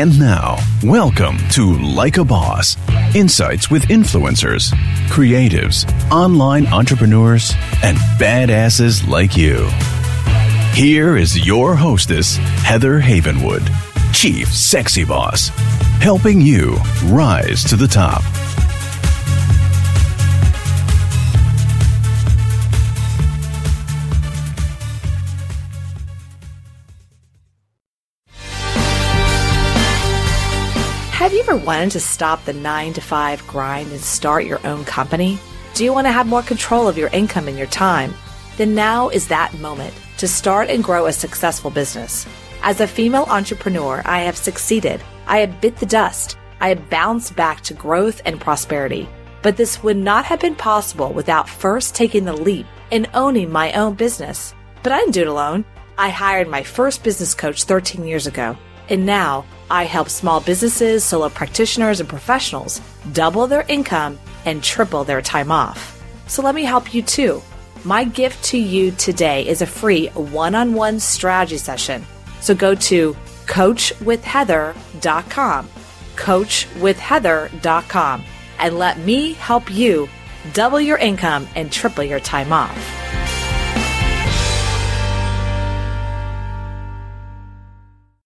And now, welcome to Like a Boss, Insights with Influencers, Creatives, Online Entrepreneurs, and Badasses Like You. Here is your hostess, Heather Havenwood, Chief Sexy Boss, helping you rise to the top. Have you ever wanted to stop the 9-to-5 grind and start your own company? Do you want to have more control of your income and your time? Then now is that moment to start and grow a successful business. As a female entrepreneur, I have succeeded. I have bit the dust. I have bounced back to growth and prosperity. But this would not have been possible without first taking the leap and owning my own business. But I didn't do it alone. I hired my first business coach 13 years ago, and now I help small businesses, solo practitioners, and professionals double their income and triple their time off. So let me help you too. My gift to you today is a free one-on-one strategy session. So go to coachwithheather.com, coachwithheather.com, and let me help you double your income and triple your time off.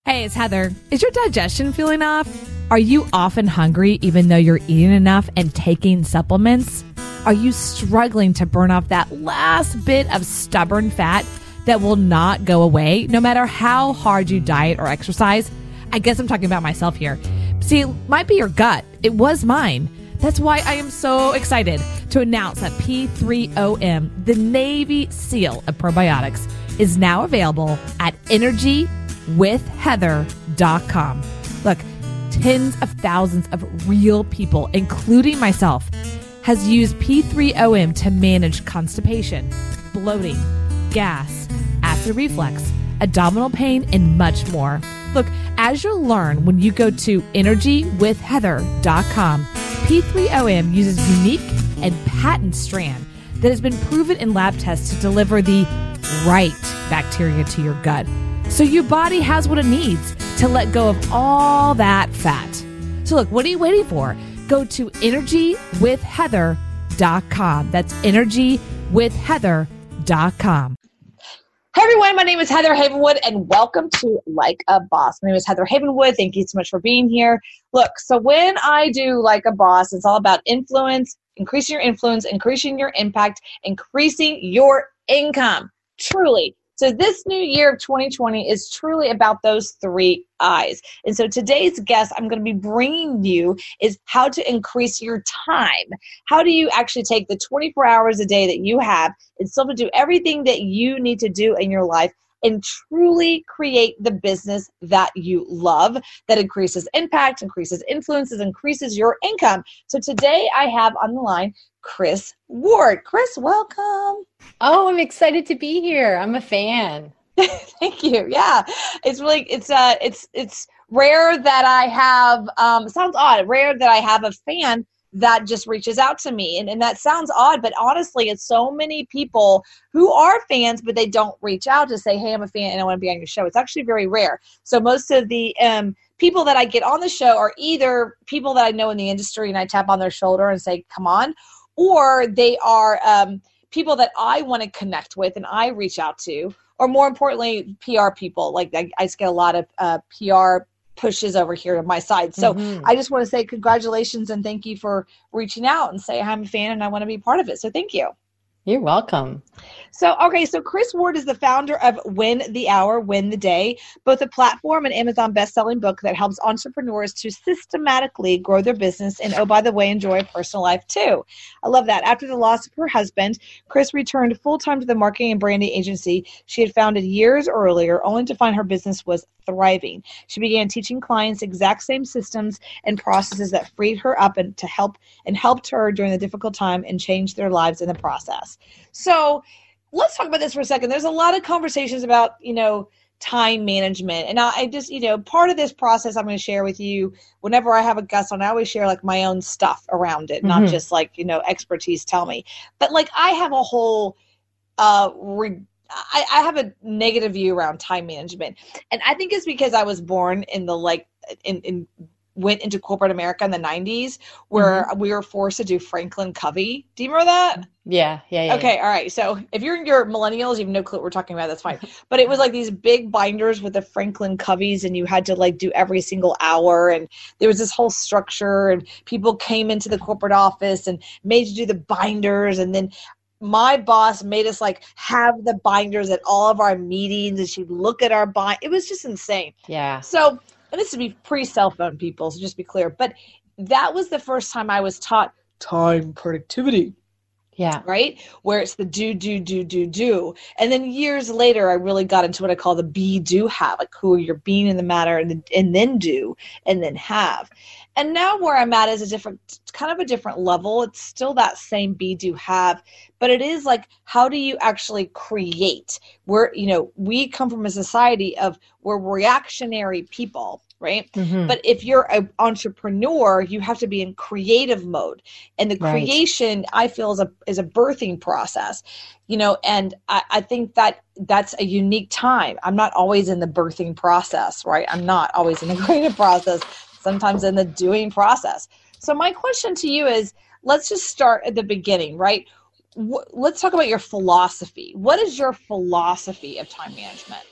Hey, it's Heather. Is your digestion feeling off? Are you often hungry even though you're eating enough and taking supplements? Are you struggling to burn off that last bit of stubborn fat that will not go away no matter how hard you diet or exercise? I guess I'm talking about myself here. See, it might be your gut. It was mine. That's why I am so excited to announce that P3OM, the Navy SEAL of probiotics, is now available at energywithheather.com. Look, tens of thousands of real people, including myself, has used P3OM to manage constipation, bloating, gas, acid reflux, abdominal pain, and much more. Look, as you'll learn when you go to energywithheather.com, P3OM uses unique and patent strand that has been proven in lab tests to deliver the right bacteria to your gut, so your body has what it needs to let go of all that fat. So look, what are you waiting for? Go to energywithheather.com. That's energywithheather.com. Hey everyone, my name is Heather Havenwood and welcome to Like a Boss. My name is Heather Havenwood. Thank you so much for being here. Look, so when I do Like a Boss, it's all about influence, increasing your influence, increasing your impact, increasing your income. Truly. So this new year of 2020 is truly about those three I's. And so today's guest I'm going to be bringing you is how to increase your time. How do you actually take the 24 hours a day that you have and still do everything that you need to do in your life and truly create the business that you love, that increases impact, increases influences, increases your income. So today I have on the line Kris Ward. Kris, welcome. Oh, I'm excited to be here. I'm a fan. Thank you. Yeah, it's really, it's rare that I have, sounds odd, rare that I have a fan that just reaches out to me. And that sounds odd, but honestly, it's so many people who are fans, but they don't reach out to say, hey, I'm a fan and I want to be on your show. It's actually very rare. So most of the people that I get on the show are either people that I know in the industry and I tap on their shoulder and say, come on, or they are people that I want to connect with and I reach out to, or more importantly, PR people. Like I just get a lot of PR pushes over here on my side. So I just want to say congratulations and thank you for reaching out and say I'm a fan and I want to be part of it. So thank you. You're welcome. So, okay, so Kris Ward is the founder of Win the Hour, Win the Day, both a platform and Amazon best-selling book that helps entrepreneurs to systematically grow their business and, oh, by the way, enjoy a personal life too. I love that. After the loss of her husband, Kris returned full-time to the marketing and branding agency she had founded years earlier, only to find her business was thriving. She began teaching clients the exact same systems and processes that freed her up and to help and helped her during the difficult time and changed their lives in the process. So let's talk about this for a second. There's a lot of conversations about, you know, time management. And I just, you know, part of this process I'm going to share with you, whenever I have a guest on, I always share like my own stuff around it, not just like, you know, expertise, tell me. But like I have a whole I have a negative view around time management. And I think it's because I was born in the went into corporate America in the 90s where we were forced to do Franklin Covey. Do you remember that? Yeah. Okay. All right. So if you're millennials, you have no clue what we're talking about. That's fine. But it was like these big binders with the Franklin Coveys, and you had to like do every single hour. And there was this whole structure, and people came into the corporate office and made you do the binders. And then my boss made us like have the binders at all of our meetings, and she'd look at our bind. It was just insane. Yeah. So, and this would be pre-cell phone people, so just be clear. But that was the first time I was taught time productivity. Yeah. Right? Where it's the do. And then years later, I really got into what I call the be, do, have. Like who are your being in the matter, and then do, and then have. And now where I'm at is a different level. It's still that same be, do, have, but it is like, how do you actually create? We come from a society of we're reactionary people, right? Mm-hmm. But if you're an entrepreneur, you have to be in creative mode. And the creation, I feel, is a birthing process, and I think that that's a unique time. I'm not always in the birthing process, right? I'm not always in the creative process. Sometimes in the doing process. So my question to you is, let's just start at the beginning, right? Let's talk about your philosophy. What is your philosophy of time management?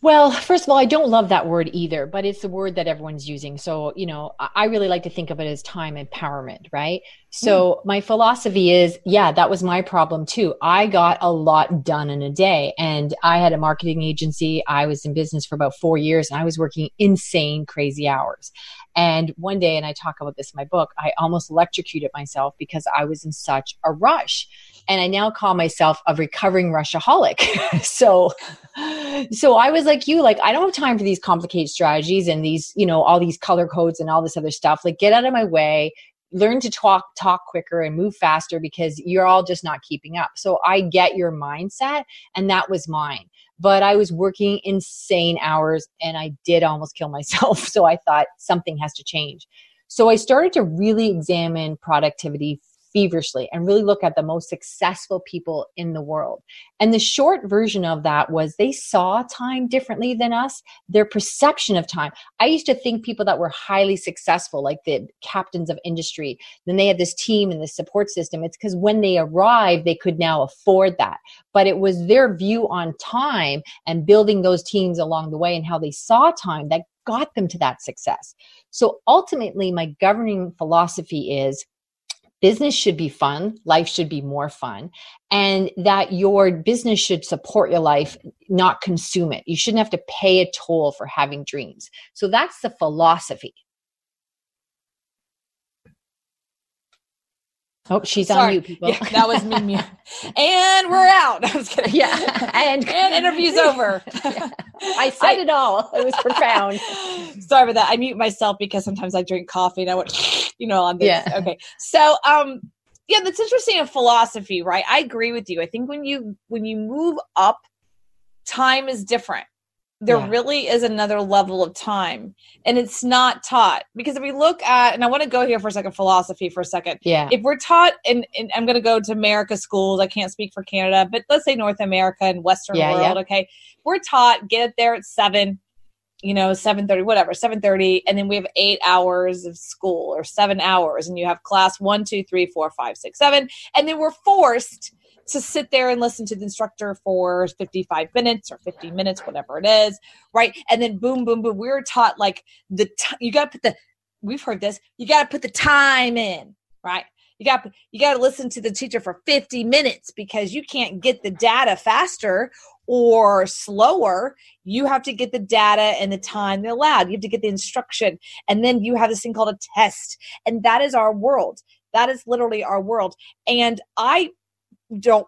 Well, first of all, I don't love that word either, but it's the word that everyone's using. So, I really like to think of it as time empowerment, right? So my philosophy is, that was my problem too. I got a lot done in a day, and I had a marketing agency. I was in business for about 4 years, and I was working insane, crazy hours. And one day, and I talk about this in my book, I almost electrocuted myself because I was in such a rush. And I now call myself a recovering rushaholic. So I was like you, I don't have time for these complicated strategies and these, all these color codes and all this other stuff. Like, get out of my way, learn to talk quicker and move faster, because you're all just not keeping up. So I get your mindset, and that was mine. But I was working insane hours, and I did almost kill myself. So I thought something has to change. So I started to really examine productivity feverishly and really look at the most successful people in the world. And the short version of that was they saw time differently than us, their perception of time. I used to think people that were highly successful, like the captains of industry, then they had this team and this support system. It's because when they arrived, they could now afford that. But it was their view on time and building those teams along the way and how they saw time that got them to that success. So ultimately, my governing philosophy is business should be fun, life should be more fun, and that your business should support your life, not consume it. You shouldn't have to pay a toll for having dreams. So that's the philosophy. Oh, she's on mute, people. Yeah, that was me. And we're out. I was kidding. Yeah. And interview's over. Yeah. I said it all. It was profound. Sorry about that. I mute myself because sometimes I drink coffee and I went, on this. Yeah. Okay. So, that's interesting in philosophy, right? I agree with you. I think when you move up, time is different. There really is another level of time, and it's not taught, because if we look at, and I want to go here for a second, philosophy for a second. Yeah. If we're taught, and I'm going to go to America schools, I can't speak for Canada, but let's say North America and Western world. Yeah. Okay. We're taught get there at 7:30, and then we have 8 hours of school, or 7 hours, and you have class 1, 2, 3, 4, 5, 6, 7. And then we're forced to sit there and listen to the instructor for 55 minutes or 50 minutes, whatever it is, right? And then boom, boom, boom. We were taught you got to put the time in, right? You got to listen to the teacher for 50 minutes because you can't get the data faster or slower. You have to get the data and the time they're allowed. You have to get the instruction. And then you have this thing called a test. And that is our world. That is literally our world. And I don't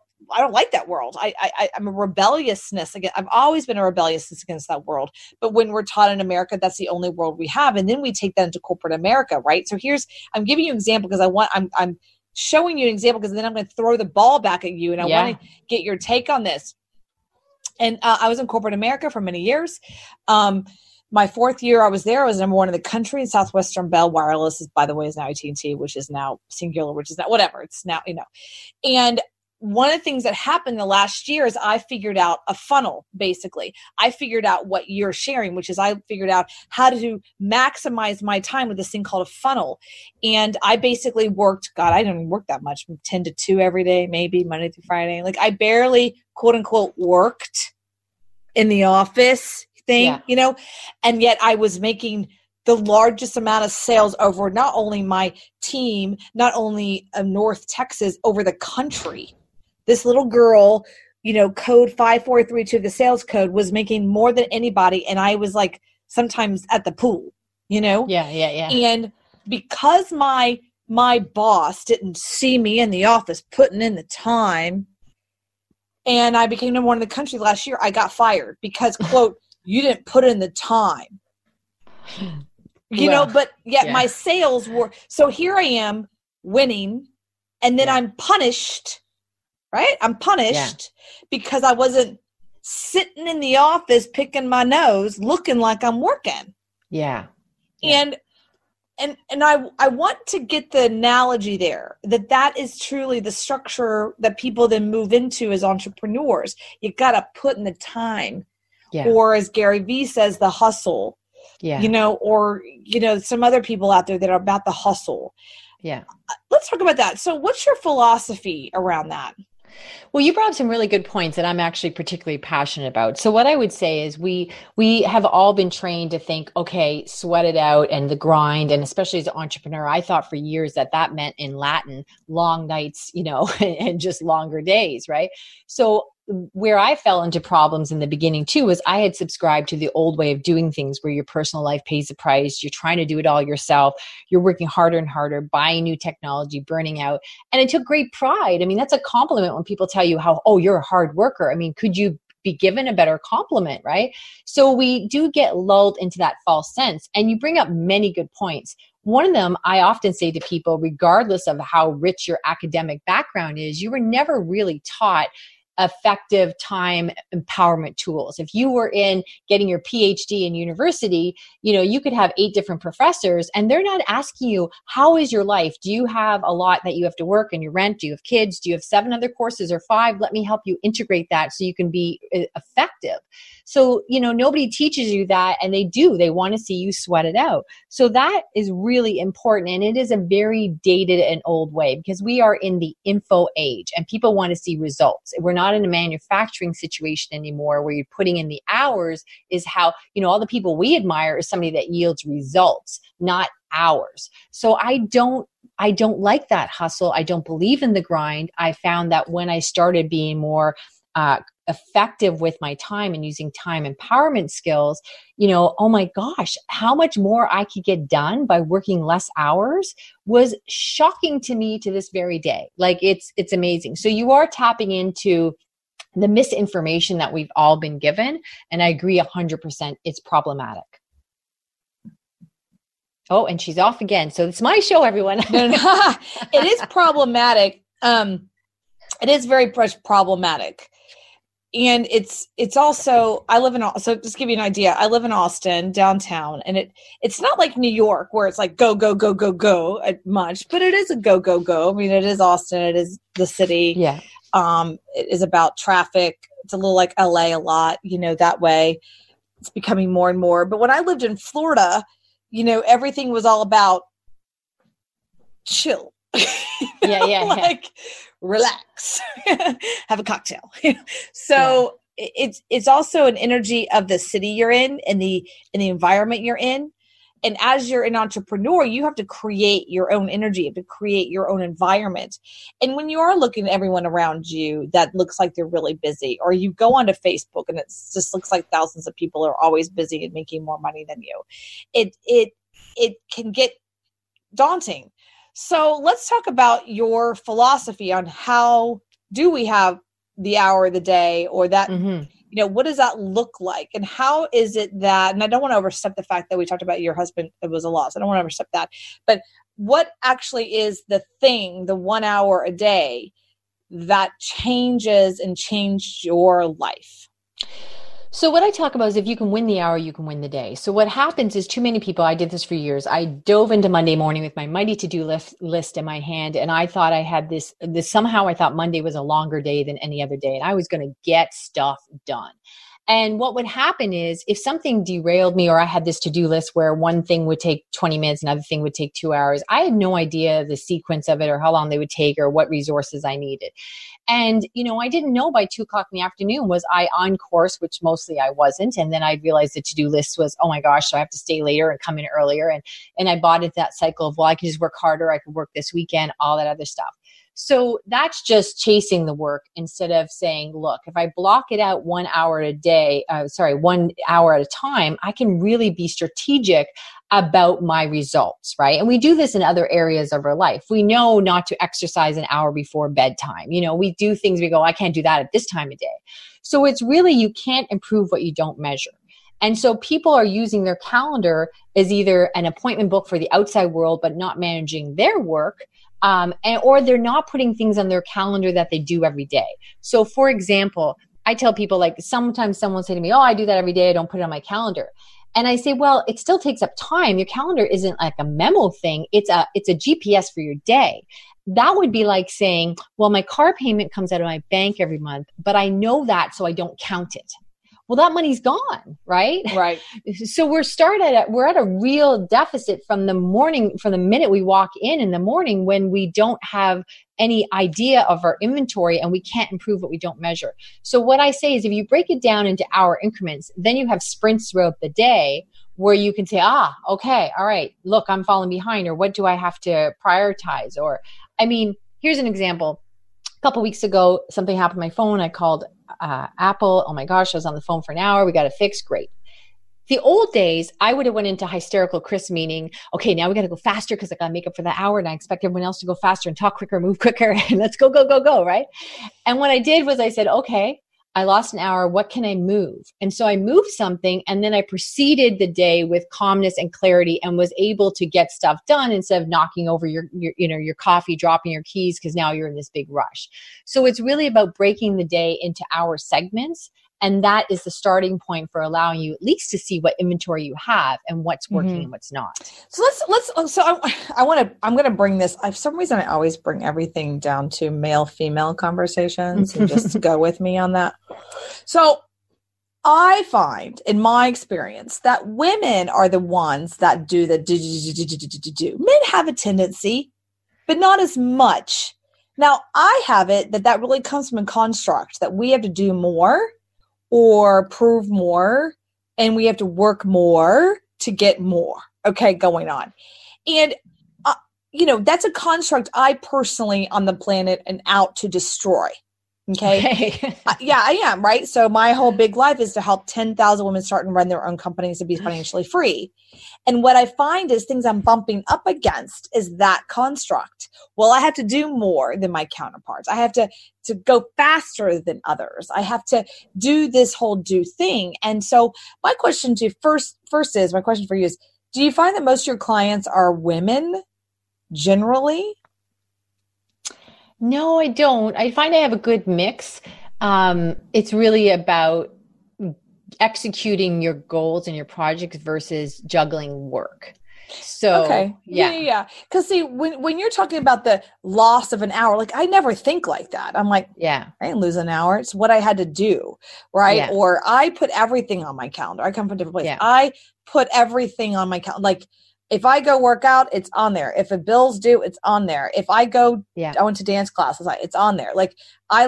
like that world. I'm a rebelliousness again. I've always been a rebelliousness against that world. But when we're taught in America, that's the only world we have, and then we take that into corporate America, right? So I'm giving you an example because I'm showing you an example because then I'm going to throw the ball back at you, and I want to get your take on this. And I was in corporate America for many years. My 4th year I was there, I was number 1 in the country, in Southwestern Bell Wireless, by the way, is now AT&T, which is now Singular, which is now whatever. It's now, and one of the things that happened the last year is I figured out a funnel, basically. I figured out what you're sharing, which is I figured out how to maximize my time with this thing called a funnel. And I basically worked, God, I didn't work that much, 10 to 2 every day, maybe Monday through Friday. Like I barely, quote unquote, worked in the office thing, you know, and yet I was making the largest amount of sales over not only my team, not only North Texas, over the country. This little girl, you know, code 5432, the sales code, was making more than anybody. And I was like sometimes at the pool, you know? And because my boss didn't see me in the office putting in the time, and I became number one in the country last year, I got fired because, quote, you didn't put in the time. You know, but yet my sales were, so here I am winning, and then I'm punished. Right? I'm punished because I wasn't sitting in the office picking my nose, looking like I'm working. And I want to get the analogy there that is truly the structure that people then move into as entrepreneurs. You got to put in the time, or as Gary Vee says, the hustle. You know, or you know, some other people out there that are about the hustle. Let's talk about that. So, what's your philosophy around that? Well, you brought up some really good points that I'm actually particularly passionate about. So what I would say is we have all been trained to think, okay, sweat it out and the grind. And especially as an entrepreneur, I thought for years that meant in Latin, long nights, you know, and just longer days, right? So where I fell into problems in the beginning too was I had subscribed to the old way of doing things where your personal life pays the price, you're trying to do it all yourself, you're working harder and harder, buying new technology, burning out. And I took great pride. I mean, that's a compliment when people tell you how, oh, you're a hard worker. I mean, could you be given a better compliment, right? So we do get lulled into that false sense. And you bring up many good points. One of them, I often say to people, regardless of how rich your academic background is, you were never really taught effective time empowerment tools. If you were in getting your PhD in university, you know, you could have 8 different professors and they're not asking you, how is your life? Do you have a lot that you have to work and you rent? Do you have kids? Do you have 7 other courses or 5? Let me help you integrate that so you can be effective. So, you know, nobody teaches you that, and they do. They want to see you sweat it out. So that is really important. And it is a very dated and old way because we are in the info age and people want to see results. We're not in a manufacturing situation anymore where you're putting in the hours is how, you know, all the people we admire is somebody that yields results, not hours. So I don't like that hustle. I don't believe in the grind. I found that when I started being more effective with my time and using time empowerment skills, you know, oh my gosh, how much more I could get done by working less hours was shocking to me to this very day. Like it's amazing. So you are tapping into the misinformation that we've all been given. And I agree 100%. It's problematic. Oh, and she's off again. So it's my show, everyone. It is problematic. It is very problematic. And it's also, I live in, so just give you an idea. I live in Austin downtown, and it's not like New York where it's like go, go, go, go, go much, but it is a go, go, go. I mean, it is Austin. It is the city. Yeah. It is about traffic. It's a little like LA a lot, you know, that way. It's becoming more and more. But when I lived in Florida, you know, everything was all about chill. Like relax, have a cocktail. So it's also an energy of the city you're in and the environment you're in. And as you're an entrepreneur, you have to create your own energy, you have to create your own environment. And when you are looking at everyone around you that looks like they're really busy, or you go onto Facebook and it just looks like thousands of people are always busy and making more money than you, it can get daunting. So let's talk about your philosophy on how do we have the hour of the day or that, you know, what does that look like? And how is it that, and I don't want to overstep the fact that we talked about your husband, it was a loss. I don't want to overstep that. But what actually is the thing, the 1 hour a day that changes and changed your life? So what I talk about is if you can win the hour, you can win the day. So what happens is too many people, I did this for years. I dove into Monday morning with my mighty to-do list in my hand. And I thought I had this somehow I thought Monday was a longer day than any other day. And I was going to get stuff done. And what would happen is if something derailed me or I had this to-do list where one thing would take 20 minutes, another thing would take 2 hours, I had no idea the sequence of it or how long they would take or what resources I needed. And, you know, I didn't know by 2 o'clock in the afternoon, was I on course, which mostly I wasn't. And then I realized the to-do list was, oh my gosh, so I have to stay later and come in earlier. And I bought into that cycle of, well, I could just work harder. I could work this weekend, all that other stuff. So that's just chasing the work instead of saying, look, if I block it out 1 hour a day, 1 hour at a time, I can really be strategic about my results, right? And we do this in other areas of our life. We know not to exercise an hour before bedtime. You know, we do things, we go, I can't do that at this time of day. So it's really, you can't improve what you don't measure. And so people are using their calendar as either an appointment book for the outside world, but not managing their work. Or they're not putting things on their calendar that they do every day. So for example, I tell people, like, sometimes someone say to me, oh, I do that every day. I don't put it on my calendar. And I say, well, it still takes up time. Your calendar isn't like a memo thing. It's a GPS for your day. That would be like saying, well, my car payment comes out of my bank every month, but I know that, so I don't count it. Well, that money's gone, right? Right. So we're at a real deficit from the minute we walk in the morning, when we don't have any idea of our inventory and we can't improve what we don't measure. So what I say is, if you break it down into hour increments, then you have sprints throughout the day where you can say, okay, all right, look, I'm falling behind, or what do I have to prioritize? Or, I mean, here's an example. A couple weeks ago, something happened to my phone. I called Apple. Oh my gosh, I was on the phone for an hour. We got it fixed. Great. The old days, I would have went into hysterical Kris, meaning, okay, now we got to go faster because I got to make up for that hour, and I expect everyone else to go faster and talk quicker, move quicker, and let's go, go, go, go, right? And what I did was I said, okay, I lost an hour. What can I move? And so I moved something, and then I proceeded the day with calmness and clarity, and was able to get stuff done instead of knocking over your coffee, dropping your keys, because now you're in this big rush. So it's really about breaking the day into hour segments, and that is the starting point for allowing you at least to see what inventory you have and what's working and what's not. So I'm going to bring this. For some reason, I always bring everything down to male-female conversations and just go with me on that. So I find, in my experience, that women are the ones that do the do. Men have a tendency, but not as much. Now, I have it that really comes from a construct that we have to do more or prove more, and we have to work more to get more, okay, going on. And, that's a construct I personally on the planet am out to destroy. Okay. Yeah, I am. Right. So my whole big life is to help 10,000 women start and run their own companies and be financially free. And what I find is things I'm bumping up against is that construct. Well, I have to do more than my counterparts. I have to go faster than others. I have to do this whole do thing. And so my question to my question for you is, do you find that most of your clients are women generally? No, I don't. I find I have a good mix. It's really about executing your goals and your projects versus juggling work. So, okay. Yeah. Because see, when you're talking about the loss of an hour, like, I never think like that. I'm like, yeah, I didn't lose an hour. It's what I had to do, right? Yeah. Or I put everything on my calendar. I come from a different place. Yeah. I put everything on my calendar. Like, if I go work out, it's on there. If a bill's due, it's on there. If I go, I went to dance class, it's on there. Like I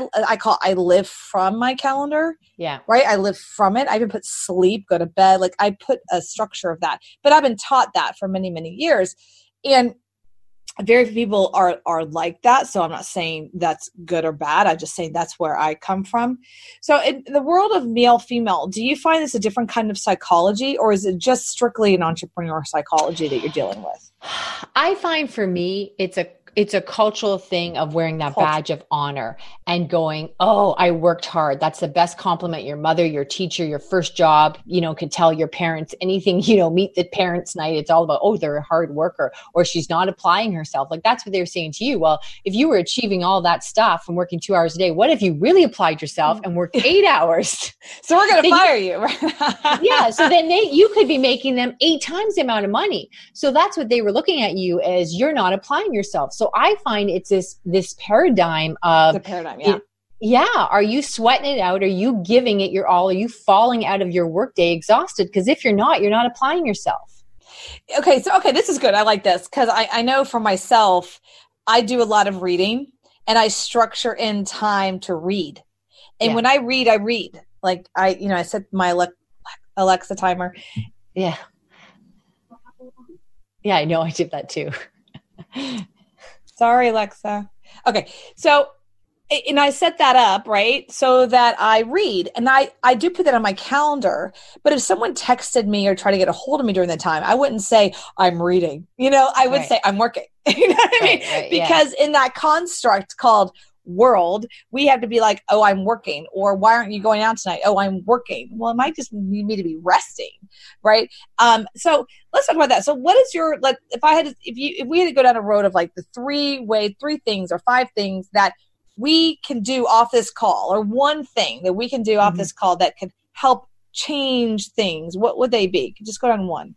live from my calendar. Yeah. Right. I live from it. I even put sleep, go to bed. Like, I put a structure of that, but I've been taught that for many, many years. And very few people are like that. So I'm not saying that's good or bad. I just say that's where I come from. So in the world of male, female, do you find this a different kind of psychology, or is it just strictly an entrepreneur psychology that you're dealing with? I find for me, it's a it's a cultural thing of wearing that badge of honor and going, oh, I worked hard. That's the best compliment your mother, your teacher, your first job, could tell your parents, anything, meet the parents night. It's all about, oh, they're a hard worker, or she's not applying herself. Like, that's what they were saying to you. Well, if you were achieving all that stuff and working 2 hours a day, what if you really applied yourself and worked 8 hours? So we're going to fire you. Yeah. So then you could be making them 8 times the amount of money. So that's what they were looking at you as, you're not applying yourself. So I find it's this paradigm of yeah. Are you sweating it out? Are you giving it your all? Are you falling out of your workday exhausted? Because if you're not, you're not applying yourself. Okay. So, this is good. I like this because I know for myself, I do a lot of reading and I structure in time to read. And when I read, like I set my Alexa timer. Yeah. Yeah. I know. I did that too. Sorry, Alexa. Okay. So, and I set that up, right? So that I read, and I do put that on my calendar, but if someone texted me or tried to get a hold of me during the time, I wouldn't say I'm reading, I would say I'm working, I mean? Because in that construct called world, we have to be like, oh, I'm working, or why aren't you going out tonight? Oh, I'm working. Well, it might just need me to be resting. Right. So let's talk about that. So what is your, if we had to go down a road of like the three things or 5 things that we can do off this call, or one thing that we can do off this call that could help change things, what would they be? Just go down one.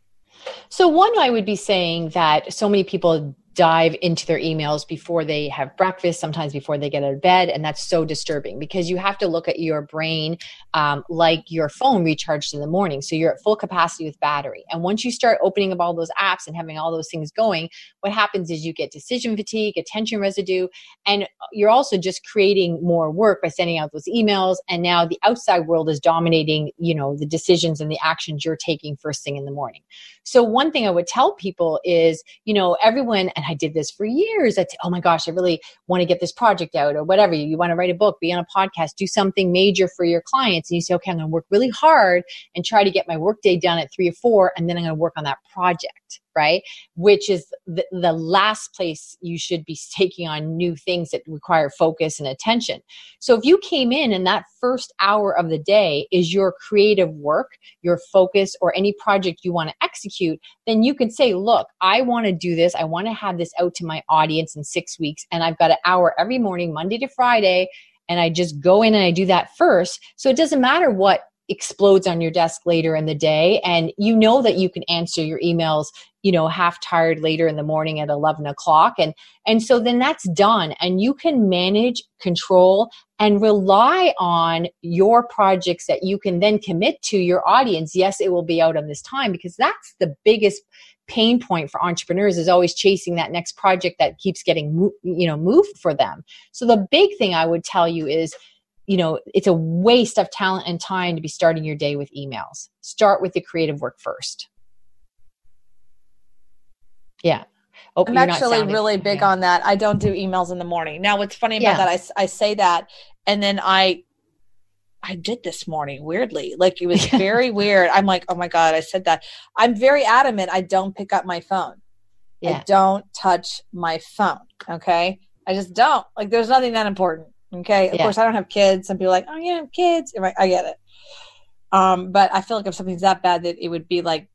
So one, I would be saying that so many people dive into their emails before they have breakfast, sometimes before they get out of bed. And that's so disturbing because you have to look at your brain like your phone recharged in the morning. So you're at full capacity with battery. And once you start opening up all those apps and having all those things going, what happens is you get decision fatigue, attention residue, and you're also just creating more work by sending out those emails. And now the outside world is dominating, the decisions and the actions you're taking first thing in the morning. So one thing I would tell people is, everyone, and I did this for years. I'd say, oh my gosh, I really want to get this project out or whatever. You want to write a book, be on a podcast, do something major for your clients. And you say, okay, I'm going to work really hard and try to get my workday done at 3 or 4. And then I'm going to work on that project, right? Which is the last place you should be taking on new things that require focus and attention. So if you came in and that first hour of the day is your creative work, your focus, or any project you want to execute, then you can say, look, I want to do this. I want to have this out to my audience in 6 weeks. And I've got an hour every morning, Monday to Friday. And I just go in and I do that first. So it doesn't matter what explodes on your desk later in the day. And you know that you can answer your emails, half tired later in the morning at 11 o'clock. And so then that's done. And you can manage, control, and rely on your projects that you can then commit to your audience. Yes, it will be out on this time, because that's the biggest pain point for entrepreneurs is always chasing that next project that keeps getting, moved for them. So the big thing I would tell you is, it's a waste of talent and time to be starting your day with emails. Start with the creative work first. Yeah. Oh, I'm actually really big on that. I don't do emails in the morning. Now, what's funny about that, I say that, and then I did this morning, weirdly. Like, it was very weird. I'm like, oh my God, I said that. I'm very adamant. I don't pick up my phone. Yeah. I don't touch my phone. Okay. I just don't. Like, there's nothing that important. Okay. Of course, I don't have kids. Some people are like, oh, yeah, I have kids. I get it. But I feel like if something's that bad, that it would be like,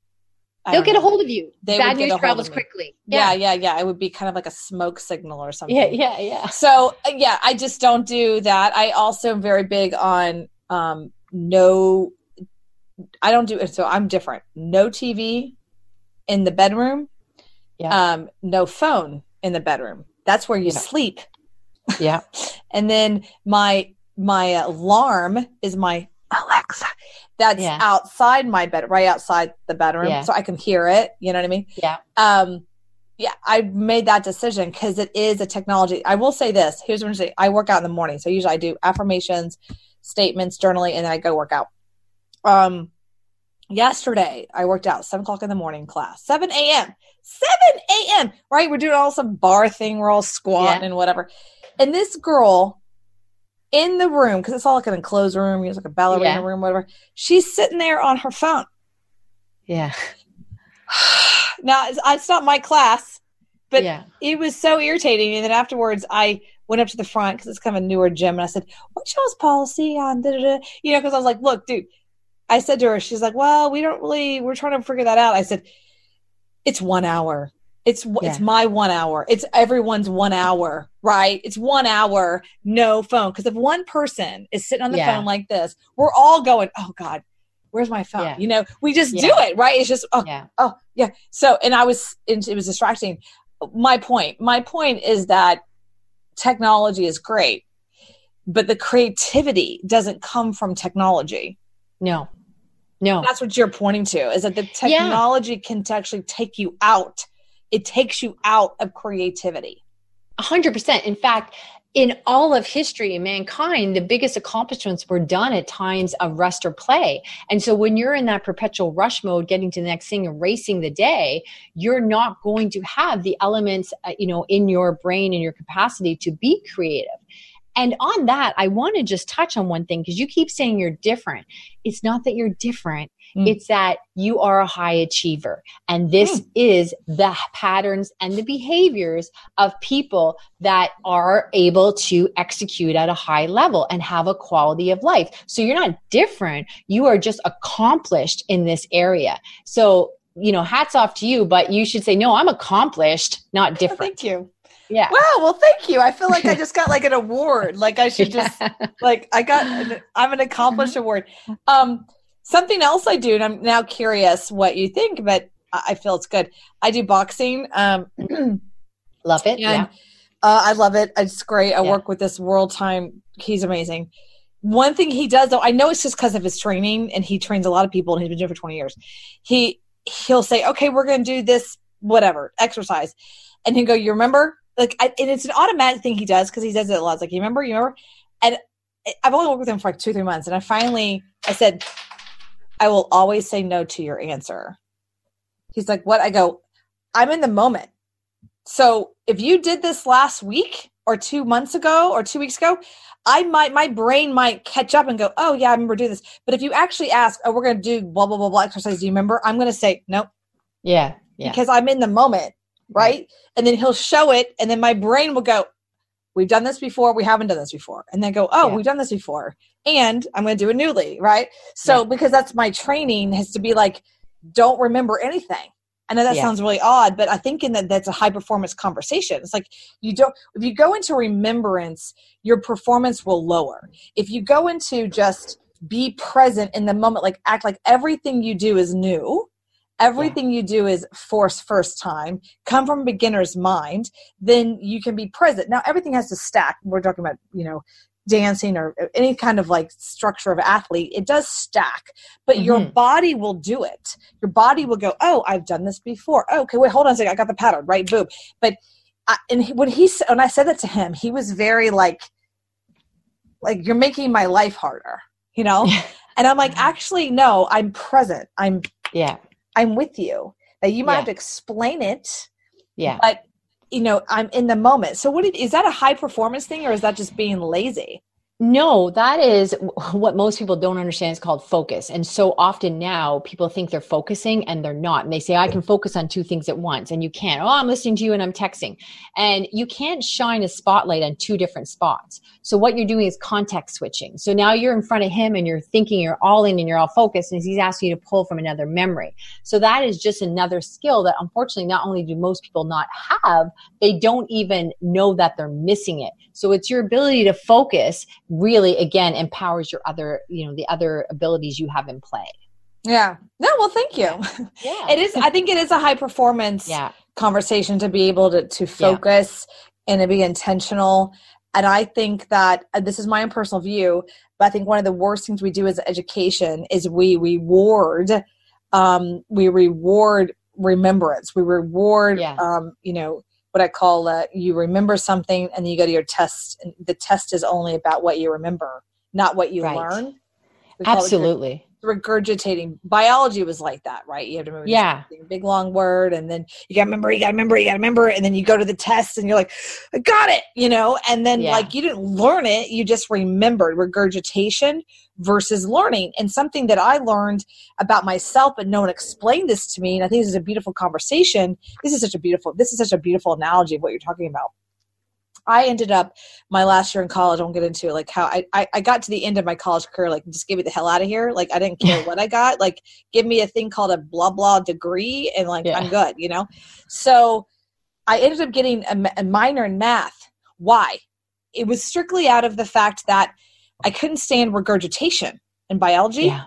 they'll get a hold of you. Bad news travels quickly. Yeah. It would be kind of like a smoke signal or something. Yeah. So, I just don't do that. I also am very big on I don't do it. So I'm different. No TV in the bedroom. Yeah. No phone in the bedroom. That's where you sleep. Yeah. And then my alarm is my Alexa. That's outside my bed, right outside the bedroom. Yeah. So I can hear it. You know what I mean? Yeah. I made that decision because it is a technology. I will say this. Here's what I'm saying. I work out in the morning. So usually I do affirmations, statements, journaling, and then I go work out. Yesterday I worked out 7 o'clock in the morning class, 7 a.m. Right. We're doing all some bar thing. We're all squatting and whatever. And this girl in the room, because it's all like an enclosed room, it's like a ballerina room, whatever. She's sitting there on her phone. Yeah. Now, it's not my class. But it was so irritating. And then afterwards, I went up to the front because it's kind of a newer gym. And I said, what's y'all's policy on da-da-da? You know, because I was like, look, dude, I said to her, she's like, well, we don't really, we're trying to figure that out. I said, it's 1 hour. It's my 1 hour. It's everyone's 1 hour, right? It's 1 hour, no phone. Because if one person is sitting on the phone like this, we're all going, oh God, where's my phone? Yeah. You know, we just do it, right? It's just, oh yeah. So, and I was, it was distracting. My point is that technology is great, but the creativity doesn't come from technology. No. That's what you're pointing to, is that the technology can actually take you out. It takes you out of creativity. 100%. In fact, in all of history and mankind, the biggest accomplishments were done at times of rest or play. And so when you're in that perpetual rush mode, getting to the next thing and racing the day, you're not going to have the elements, in your brain and your capacity to be creative. And on that, I want to just touch on one thing, because you keep saying you're different. It's not that you're different. It's that you are a high achiever. And this is the patterns and the behaviors of people that are able to execute at a high level and have a quality of life. So you're not different. You are just accomplished in this area. So, hats off to you, but you should say, no, I'm accomplished, not different. Oh, thank you. Yeah. Wow. Well, thank you. I feel like I just got like an award. Like I should just I'm an accomplished award. Something else I do, and I'm now curious what you think, but I feel it's good. I do boxing. Love it. Yeah. I love it. It's great. I work with this world time. He's amazing. One thing he does, though, I know it's just because of his training, and he trains a lot of people, and he's been doing it for 20 years. He'll say, okay, we're going to do this, whatever, exercise. And he'll go, you remember? And it's an automatic thing he does, because he does it a lot. It's like, you remember? And I've only worked with him for like 2-3 months. And I said, I will always say no to your answer. He's like, what? I go, I'm in the moment. So if you did this last week or 2 months ago or 2 weeks ago, my brain might catch up and go, oh yeah, I remember doing this. But if you actually ask, oh, we're going to do blah, blah, blah, blah exercise. Do you remember? I'm going to say, nope. Yeah. Because I'm in the moment. Right. And then he'll show it. And then my brain will go, we've done this before. We haven't done this before. And then go, we've done this before. And I'm going to do it newly. Right. So because that's my training, has to be like, don't remember anything. I know that sounds really odd, but I think in that's a high performance conversation. It's like, if you go into remembrance, your performance will lower. If you go into just be present in the moment, like act like everything you do is new. Everything you do is first time, come from a beginner's mind, then you can be present. Now, everything has to stack. We're talking about, dancing or any kind of like structure of athlete. It does stack, but your body will do it. Your body will go, oh, I've done this before. Oh, okay, wait, hold on a second. I got the pattern, right? Boom. But when I said that to him, he was very like you're making my life harder, And I'm like, actually, no, I'm present. I'm with you. Now, you might have to explain it, but I'm in the moment. So is that a high performance thing, or is that just being lazy? No, that is what most people don't understand is called focus. And so often now people think they're focusing and they're not. And they say, I can focus on two things at once, and you can't. Oh, I'm listening to you and I'm texting. And you can't shine a spotlight on two different spots. So what you're doing is context switching. So now you're in front of him and you're thinking, you're all in and you're all focused, and he's asking you to pull from another memory. So that is just another skill that unfortunately not only do most people not have, they don't even know that they're missing it. So it's your ability to focus really, again, empowers your other, the other abilities you have in play. Yeah. No, well, thank you. Yeah. I think it is a high performance conversation to be able to focus and to be intentional. And I think that this is my own personal view, but I think one of the worst things we do as education is we reward remembrance. We reward, what I call you remember something, and then you go to your test. And the test is only about what you remember, not what you learn. Absolutely. regurgitating. Biology was like that, right? You have to remember this big long word, and then you got to remember, and then you go to the test and you're like, I got it, and then like you didn't learn it, you just remembered. Regurgitation versus learning. And something that I learned about myself, but no one explained this to me, and I think this is a beautiful conversation. This is such a beautiful analogy of what you're talking about. I ended up my last year in college, I won't get into it, like how I got to the end of my college career, like, just get me the hell out of here. Like, I didn't care what I got. Like, give me a thing called a blah, blah degree and I'm good, So I ended up getting a minor in math. Why? It was strictly out of the fact that I couldn't stand regurgitation in biology. Yeah.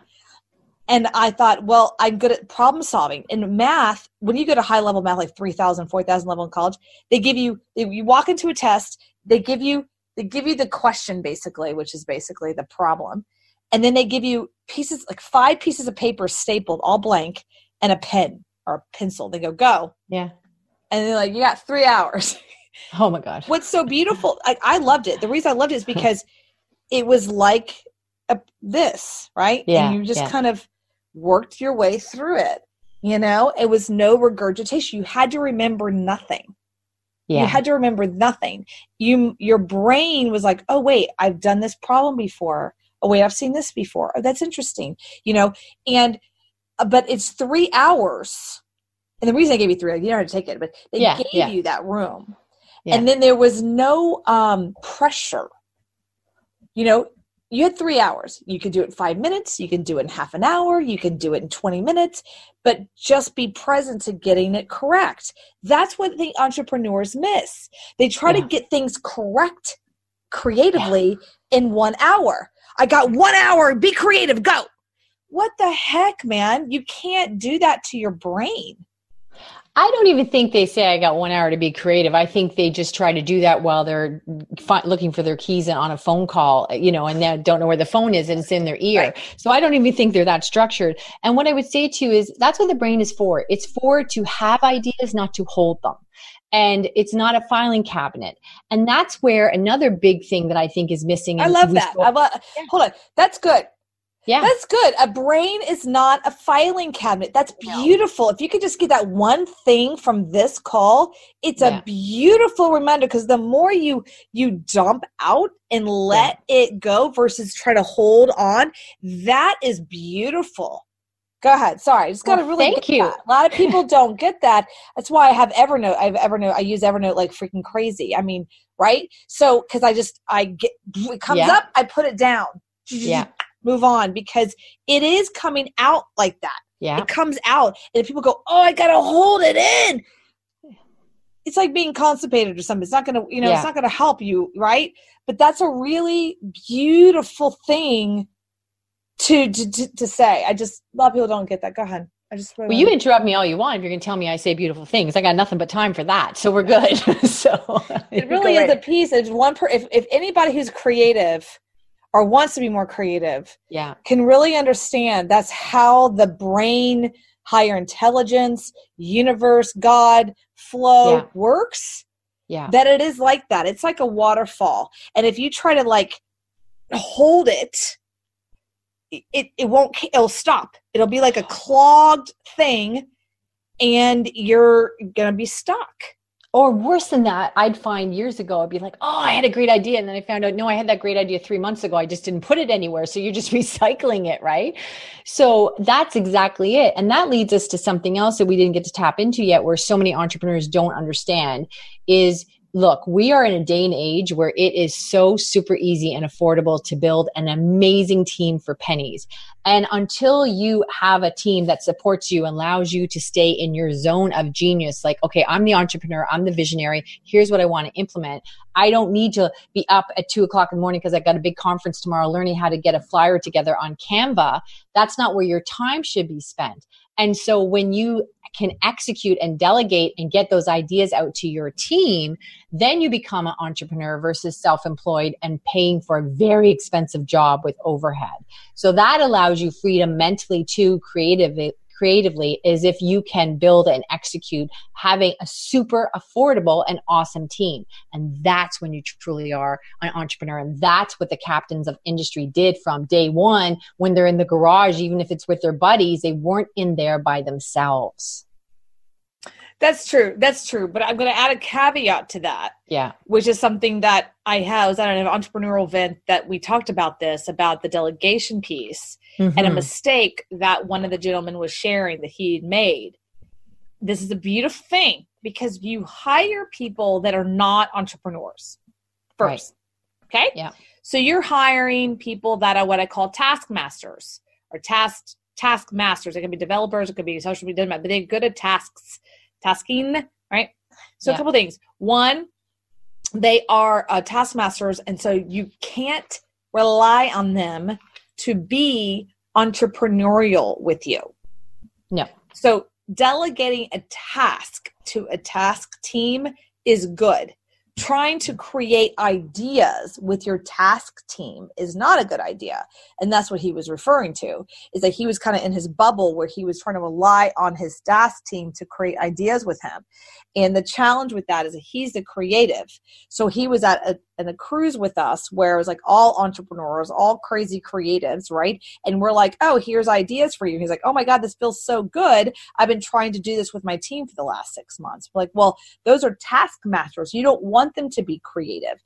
And I thought, well, I'm good at problem solving. In math, when you go to high level math, like 3,000, 4,000 level in college, you walk into a test, they give you the question basically, which is basically the problem. And then they give you pieces, like 5 pieces of paper stapled, all blank, and a pen or a pencil. They go. Yeah. And they're like, you got 3 hours. Oh my God. What's so beautiful. I loved it. The reason I loved it is because it was like this, right? Yeah. And you just kind of worked your way through it. It was no regurgitation. You had to remember nothing. Yeah. You had to remember nothing. Your brain was like, oh wait, I've done this problem before. Oh wait, I've seen this before. Oh, that's interesting. But it's 3 hours. And the reason I gave you 3, you don't have to take it, but they gave you that room. Yeah. And then there was no pressure. You had 3 hours. You could do it in 5 minutes. You can do it in half an hour. You can do it in 20 minutes, but just be present to getting it correct. That's what the entrepreneurs miss. They try to get things correct creatively in 1 hour. I got 1 hour. Be creative. Go. What the heck, man? You can't do that to your brain. I don't even think they say I got 1 hour to be creative. I think they just try to do that while they're looking for their keys on a phone call, and they don't know where the phone is and it's in their ear. Right. So I don't even think they're that structured. And what I would say to you is that's what the brain is for. It's for to have ideas, not to hold them. And it's not a filing cabinet. And that's where another big thing that I think is missing. I love that. Hold on. That's good. Yeah, that's good. A brain is not a filing cabinet. That's beautiful. No. If you could just get that one thing from this call, it's a beautiful reminder, because the more you dump out and let it go versus try to hold on, that is beautiful. Go ahead. Sorry. I just got to get that. A lot of people don't get that. That's why I have Evernote. I use Evernote like freaking crazy. I mean, right? So, because it comes up, I put it down. Yeah. Move on, because it is coming out like that. Yeah. It comes out, and if people go, oh, I got to hold it in. It's like being constipated or something. It's not going to, it's not going to help you. Right. But that's a really beautiful thing to say. A lot of people don't get that. Go ahead. You interrupt me all you want if you're going to tell me I say beautiful things. I got nothing but time for that. So we're good. So it really is a piece. It's if anybody who's creative or wants to be more creative, can really understand that's how the brain, higher intelligence, universe, God, flow works, that it is like that. It's like a waterfall. And if you try to hold it, it'll stop. It'll be like a clogged thing, and you're going to be stuck. Or worse than that, I'd find years ago, I'd be like, oh, I had a great idea. And then I found out, no, I had that great idea 3 months ago. I just didn't put it anywhere. So you're just recycling it, right? So that's exactly it. And that leads us to something else that we didn't get to tap into yet, where so many entrepreneurs don't understand is, look, we are in a day and age where it is so super easy and affordable to build an amazing team for pennies. And until you have a team that supports you and allows you to stay in your zone of genius, like, okay, I'm the entrepreneur, I'm the visionary, here's what I want to implement. I don't need to be up at 2:00 in the morning because I've got a big conference tomorrow learning how to get a flyer together on Canva. That's not where your time should be spent. And so when you can execute and delegate and get those ideas out to your team, then you become an entrepreneur versus self-employed and paying for a very expensive job with overhead. So that allows you freedom mentally too, creative, creatively is if you can build and execute having a super affordable and awesome team. And that's when you truly are an entrepreneur. And that's what the captains of industry did from day one when they're in the garage, even if it's with their buddies, they weren't in there by themselves. That's true. That's true. But I'm going to add a caveat to that. Yeah. Which is something that I had. I was at an entrepreneurial event that we talked about this, about the delegation piece and a mistake that one of the gentlemen was sharing that he had made. This is a beautiful thing because you hire people that are not entrepreneurs first. Right. Okay. Yeah. So you're hiring people that are what I call taskmasters or taskmasters. It can be developers. It could be social media, but they're good at tasking, right? So a couple things. One, they are taskmasters. And so you can't rely on them to be entrepreneurial with you. No. So delegating a task to a task team is good. Trying to create ideas with your task team is not a good idea. And that's what he was referring to, is that he was kind of in his bubble where he was trying to rely on his task team to create ideas with him. And the challenge with that is that he's the creative. So he was at a cruise with us where it was like all entrepreneurs, all crazy creatives, right? And we're like, oh, here's ideas for you. And he's like, oh my God, this feels so good. I've been trying to do this with my team for the last 6 months. We're like, well, those are taskmasters. You don't want them to be creative.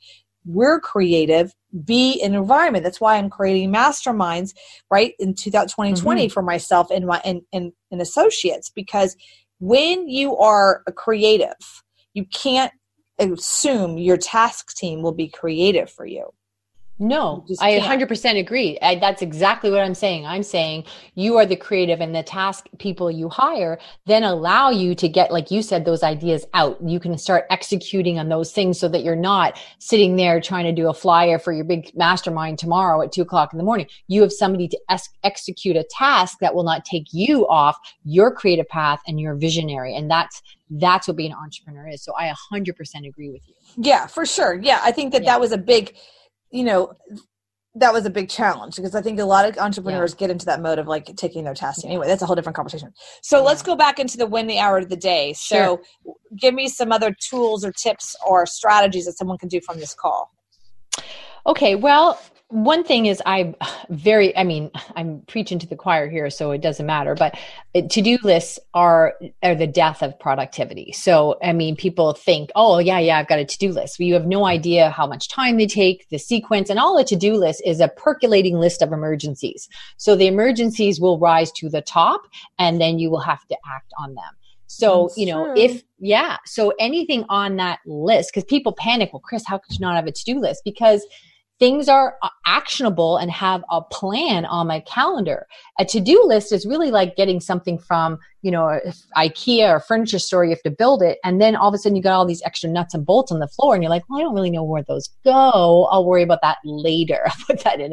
We're creative, be an environment. That's why I'm creating masterminds, right, in 2020 for myself and my and associates, because when you are a creative, you can't assume your task team will be creative for you. No, you 100% agree. That's exactly what I'm saying. I'm saying you are the creative, and the task people you hire then allow you to get, like you said, those ideas out. You can start executing on those things so that you're not sitting there trying to do a flyer for your big mastermind tomorrow at 2:00 in the morning. You have somebody to execute a task that will not take you off your creative path and your visionary. And that's what being an entrepreneur is. So I 100% agree with you. Yeah, for sure. Yeah. I think that was a big, that was a big challenge because I think a lot of entrepreneurs get into that mode of like taking their tasks. Anyway, that's a whole different conversation. So let's go back into the win the hour of the day. So give me some other tools or tips or strategies that someone can do from this call. Okay. Well, one thing is I'm preaching to the choir here, so it doesn't matter, but to-do lists are the death of productivity. So, I mean, people think, oh yeah, I've got a to-do list. Well, you have no idea how much time they take, the sequence, and all a to-do list is a percolating list of emergencies. So the emergencies will rise to the top and then you will have to act on them. So, so anything on that list, because people panic, well, Kris, how could you not have a to-do list? Because things are actionable and have a plan on my calendar. A to-do list is really like getting something from, IKEA or furniture store. You have to build it. And then all of a sudden you got all these extra nuts and bolts on the floor and you're like, well, I don't really know where those go. I'll worry about that later. I'll put that in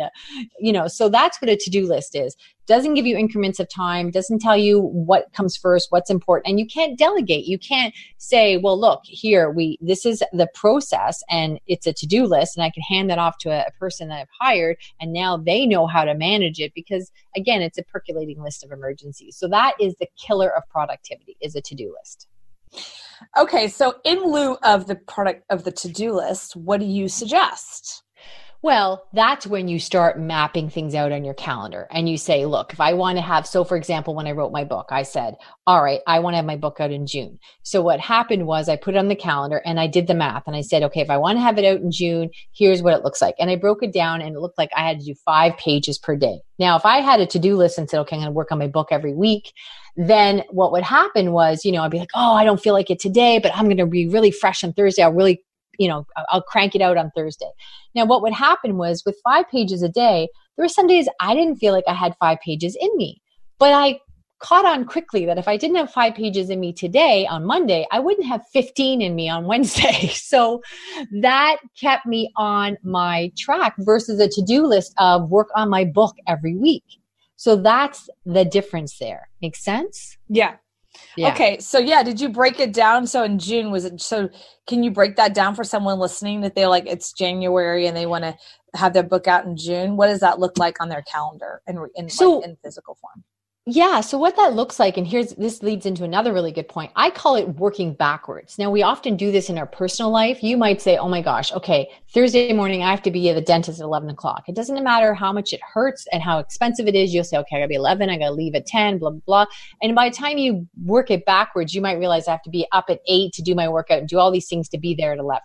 so that's what a to-do list is. Doesn't give you increments of time, doesn't tell you what comes first, what's important, and you can't delegate. You can't say, well, look, here, this is the process and it's a to-do list and I can hand that off to a person that I've hired and now they know how to manage it because, again, it's a percolating list of emergencies. So that is the killer of productivity, is a to-do list. Okay, so in lieu of the to-do list, what do you suggest? Well, that's when you start mapping things out on your calendar and you say, look, if I want to have, so for example, when I wrote my book, I said, all right, I want to have my book out in June. So what happened was I put it on the calendar and I did the math and I said, okay, if I want to have it out in June, here's what it looks like. And I broke it down and it looked like I had to do 5 pages per day. Now, if I had a to-do list and said, okay, I'm going to work on my book every week, then what would happen was, I'd be like, oh, I don't feel like it today, but I'm going to be really fresh on Thursday. I'll really I'll crank it out on Thursday. Now, what would happen was with 5 pages a day, there were some days I didn't feel like I had 5 pages in me, but I caught on quickly that if I didn't have 5 pages in me today on Monday, I wouldn't have 15 in me on Wednesday. So that kept me on my track versus a to-do list of work on my book every week. So that's the difference there. Make sense? Yeah. Yeah. Okay. So did you break it down? So in June can you break that down for someone listening that they're like, it's January and they want to have their book out in June? What does that look like on their calendar in physical form? Yeah. So what that looks like, and this leads into another really good point. I call it working backwards. Now, we often do this in our personal life. You might say, oh my gosh, okay, Thursday morning, I have to be at the dentist at 11 o'clock. It doesn't matter how much it hurts and how expensive it is. You'll say, okay, I gotta be 11. I gotta leave at 10, blah, blah, blah. And by the time you work it backwards, you might realize I have to be up at 8 to do my workout and do all these things to be there at 11.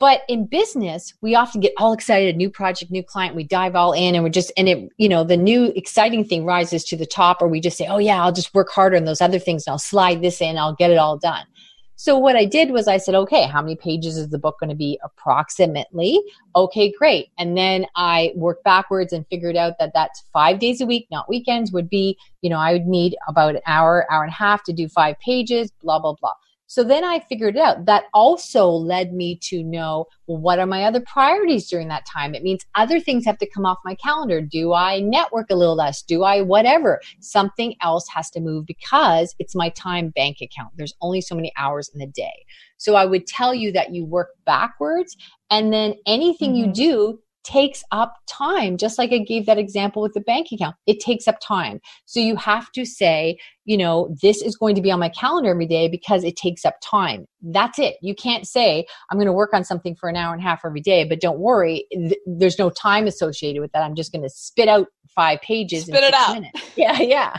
But in business, we often get all excited, new project, new client, we dive all in and the new exciting thing rises to the top, or we just say, oh yeah, I'll just work harder on those other things and I'll slide this in, I'll get it all done. So what I did was I said, okay, how many pages is the book going to be approximately? Okay, great. And then I worked backwards and figured out that that's 5 days a week, not weekends, would be, I would need about an hour, hour and a half to do 5 pages, blah, blah, blah. So then I figured it out. That also led me to know, well, what are my other priorities during that time? It means other things have to come off my calendar. Do I network a little less? Do I whatever? Something else has to move because it's my time bank account. There's only so many hours in the day. So I would tell you that you work backwards, and then anything you do takes up time. Just like I gave that example with the bank account, it takes up time. So you have to say, this is going to be on my calendar every day because it takes up time. That's it. You can't say, I'm going to work on something for an hour and a half every day, but don't worry, there's no time associated with that. I'm just going to spit out 5 pages in 6 minutes. Yeah.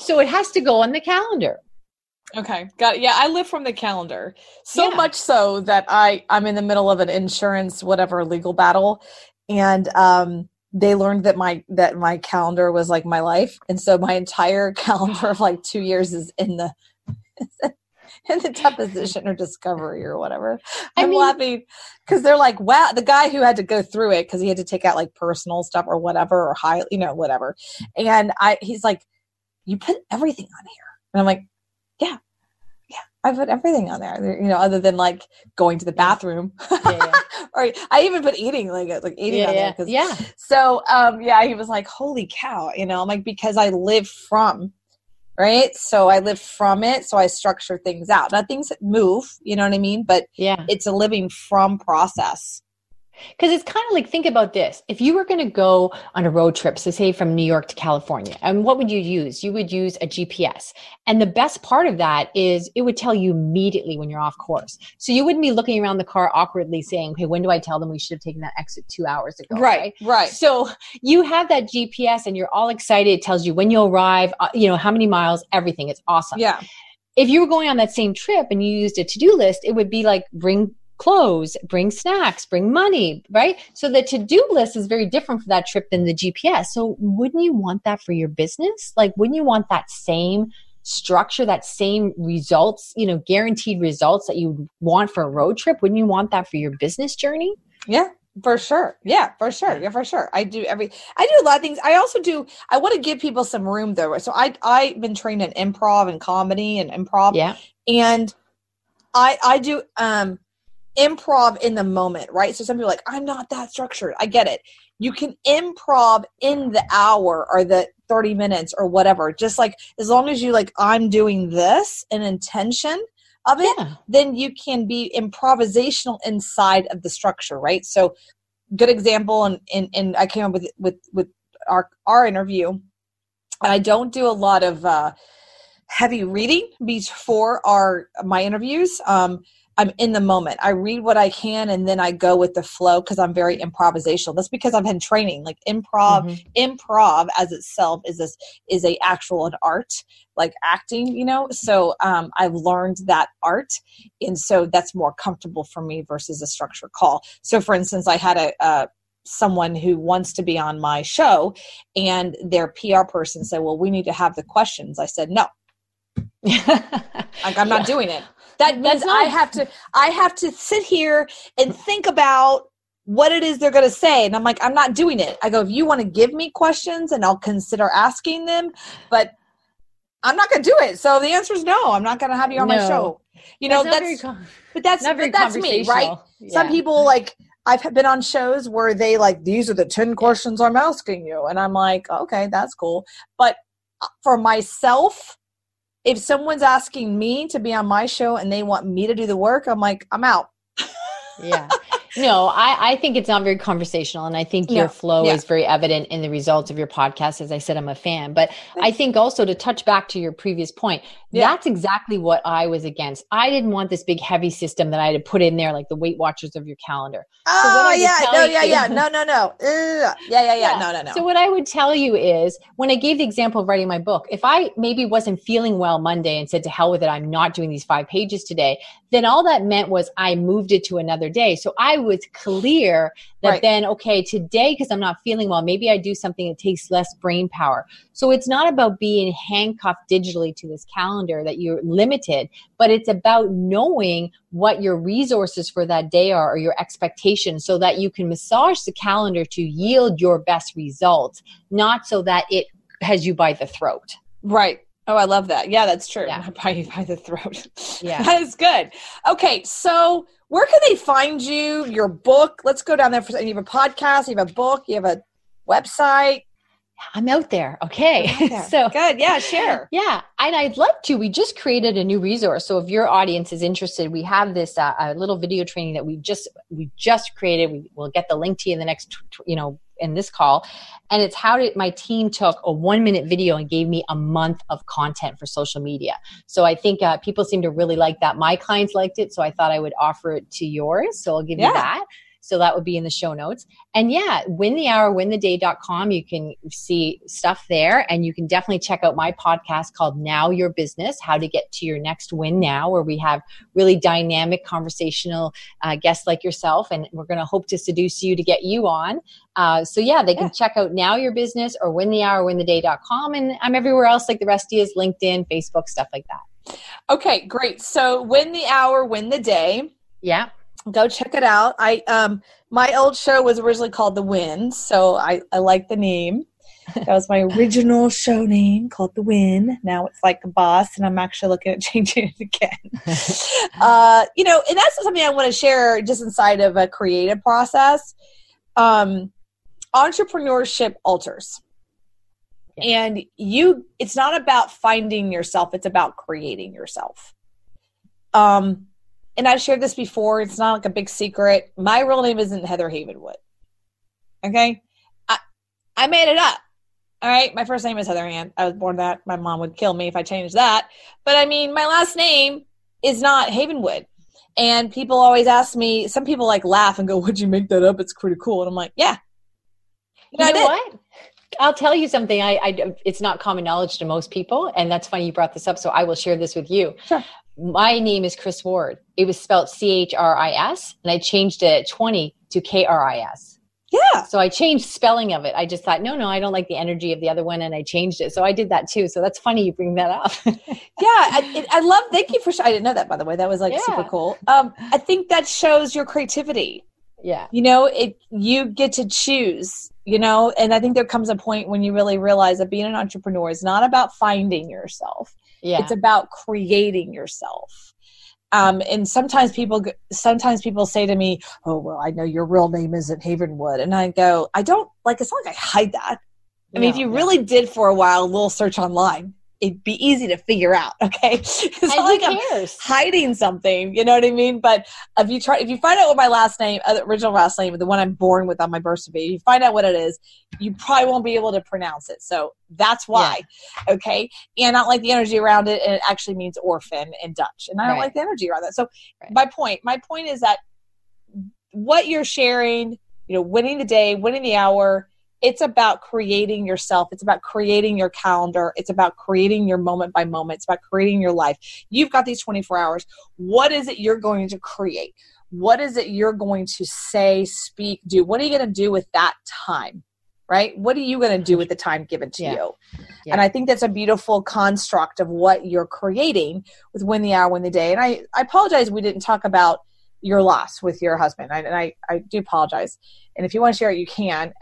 So it has to go on the calendar. Okay. Got it. Yeah. I live from the calendar so much so that I'm in the middle of an insurance, whatever, legal battle. And, they learned that my calendar was like my life. And so my entire calendar of like 2 years is in the deposition or discovery or whatever. I'm laughing because they're like, wow, the guy who had to go through it, cause he had to take out like personal stuff or whatever, or high, whatever. And he's like, you put everything on here. And I'm like, Yeah. I put everything on there, other than like going to the bathroom. Or I even put eating, on there. So, he was like, holy cow, I'm like, because I live from, right? So I live from it. So I structure things out. Now things move, you know what I mean? But it's a living from process. Because it's kind of like, think about this. If you were going to go on a road trip, so say from New York to California, and what would you use? You would use a GPS. And the best part of that is it would tell you immediately when you're off course. So you wouldn't be looking around the car awkwardly saying, hey, when do I tell them we should have taken that exit 2 hours ago? Right. So you have that GPS and you're all excited. It tells you when you'll arrive, how many miles, everything. It's awesome. Yeah. If you were going on that same trip and you used a to-do list, it would be like, bring clothes, bring snacks, bring money, right? So the to-do list is very different for that trip than the GPS. So wouldn't you want that for your business? Like, wouldn't you want that same structure, that same results, guaranteed results that you want for a road trip? Wouldn't you want that for your business journey? Yeah, for sure. I do a lot of things. I want to give people some room though. So I've been trained in improv and comedy and improv. Yeah. And I do, improv in the moment, right? So some people are like, I'm not that structured. I get it. You can improv in the hour or the 30 minutes or whatever. Just like, as long as you like, I'm doing this and intention of it, then you can be improvisational inside of the structure, right? So good example. And I came up with our interview, and I don't do a lot of, heavy reading before my interviews. I'm in the moment. I read what I can, and then I go with the flow because I'm very improvisational. That's because I've had training. Like improv as itself is an art, like acting, So I've learned that art, and so that's more comfortable for me versus a structure call. So for instance, I had someone who wants to be on my show, and their PR person said, "Well, we need to have the questions." I said, "No." Like, I'm not doing it. That means I have to sit here and think about what it is they're going to say. And I'm like, I'm not doing it. I go, if you want to give me questions, and I'll consider asking them, but I'm not going to do it. So the answer is no, I'm not going to have you on my show. That's me, right? Yeah. Some people, like, I've been on shows where they like, these are the 10 questions I'm asking you. And I'm like, okay, that's cool. But for myself, if someone's asking me to be on my show and they want me to do the work, I'm like, I'm out. Yeah. No, I think it's not very conversational. And I think your flow is very evident in the results of your podcast. As I said, I'm a fan. But I think also to touch back to your previous point, that's exactly what I was against. I didn't want this big heavy system that I had to put in there, like the Weight Watchers of your calendar. So what I would tell you is, when I gave the example of writing my book, if I maybe wasn't feeling well Monday and said, to hell with it, I'm not doing these 5 pages today, then all that meant was I moved it to another day. So I was clear that then, okay, today, because I'm not feeling well, maybe I do something that takes less brain power. So it's not about being handcuffed digitally to this calendar that you're limited, but it's about knowing what your resources for that day are or your expectations so that you can massage the calendar to yield your best results, not so that it has you by the throat. Right. Oh, I love that. Yeah, that's true. Yeah. By the throat. Yeah. That is good. Okay. So where can they find you, your book? Let's go down there. You have a podcast, you have a book, you have a website. I'm out there. Okay. Out there. So good. Yeah. Share. Yeah. And I'd love to. We just created a new resource. So if your audience is interested, we have this a little video training that we just created. We'll get the link to you in the next, in this call. And it's how my team took a 1-minute video and gave me a month of content for social media. So I think people seem to really like that. My clients liked it. So I thought I would offer it to yours. So I'll give you that. So that would be in the show notes. And WinTheHourWinTheDay.com. You can see stuff there. And you can definitely check out my podcast called Now Your Business, How to Get to Your Next Win Now, where we have really dynamic conversational guests like yourself. And we're going to hope to seduce you to get you on. They can check out Now Your Business or WinTheHourWinTheDay.com. And I'm everywhere else like the rest is, LinkedIn, Facebook, stuff like that. Okay, great. So Win the Hour, Win the Day. Yeah. Go check it out. I my old show was originally called The Win, so I like the name. That was my original show name, called The Win. Now it's Like a Boss, and I'm actually looking at changing it again. And that's something I want to share just inside of a creative process. Entrepreneurship alters. Yeah. And it's not about finding yourself. It's about creating yourself. And I've shared this before. It's not like a big secret. My real name isn't Heather Havenwood. Okay? I made it up. All right? My first name is Heather Ann. I was born that. My mom would kill me if I changed that. But, my last name is not Havenwood. And people always ask me, some people laugh and go, would you make that up? It's pretty cool. And I'm like, yeah. You know what? I'll tell you something. It's not common knowledge to most people. And that's funny you brought this up. So I will share this with you. Sure. My name is Kris Ward. It was spelled Chris, and I changed it at 20 to Kris. Yeah. So I changed spelling of it. I just thought, no, I don't like the energy of the other one, and I changed it. So I did that too. So that's funny you bring that up. I love. Thank you for. I didn't know that, by the way. That was super cool. I think that shows your creativity. Yeah. You get to choose. And I think there comes a point when you really realize that being an entrepreneur is not about finding yourself. Yeah. It's about creating yourself. And sometimes people say to me, oh, well, I know your real name isn't Havenwood. And I go, I don't it's not like I hide that. If you really did for a while, a little search online, it'd be easy to figure out. Okay. It's not like I'm hiding something. You know what I mean? But if you find out what my last name, original last name, the one I'm born with on my birth certificate, you find out what it is, you probably won't be able to pronounce it. So that's why. Yeah. Okay. And I don't like the energy around it. And it actually means orphan in Dutch. And I don't like the energy around that. So my point is that what you're sharing, winning the day, winning the hour, it's about creating yourself. It's about creating your calendar. It's about creating your moment by moment. It's about creating your life. You've got these 24 hours. What is it you're going to create? What is it you're going to say, speak, do? What are you going to do with that time, right? What are you going to do with the time given to you? Yeah. And I think that's a beautiful construct of what you're creating with Win the Hour, Win the Day. And I apologize we didn't talk about your loss with your husband. I do apologize. And if you want to share it, you can.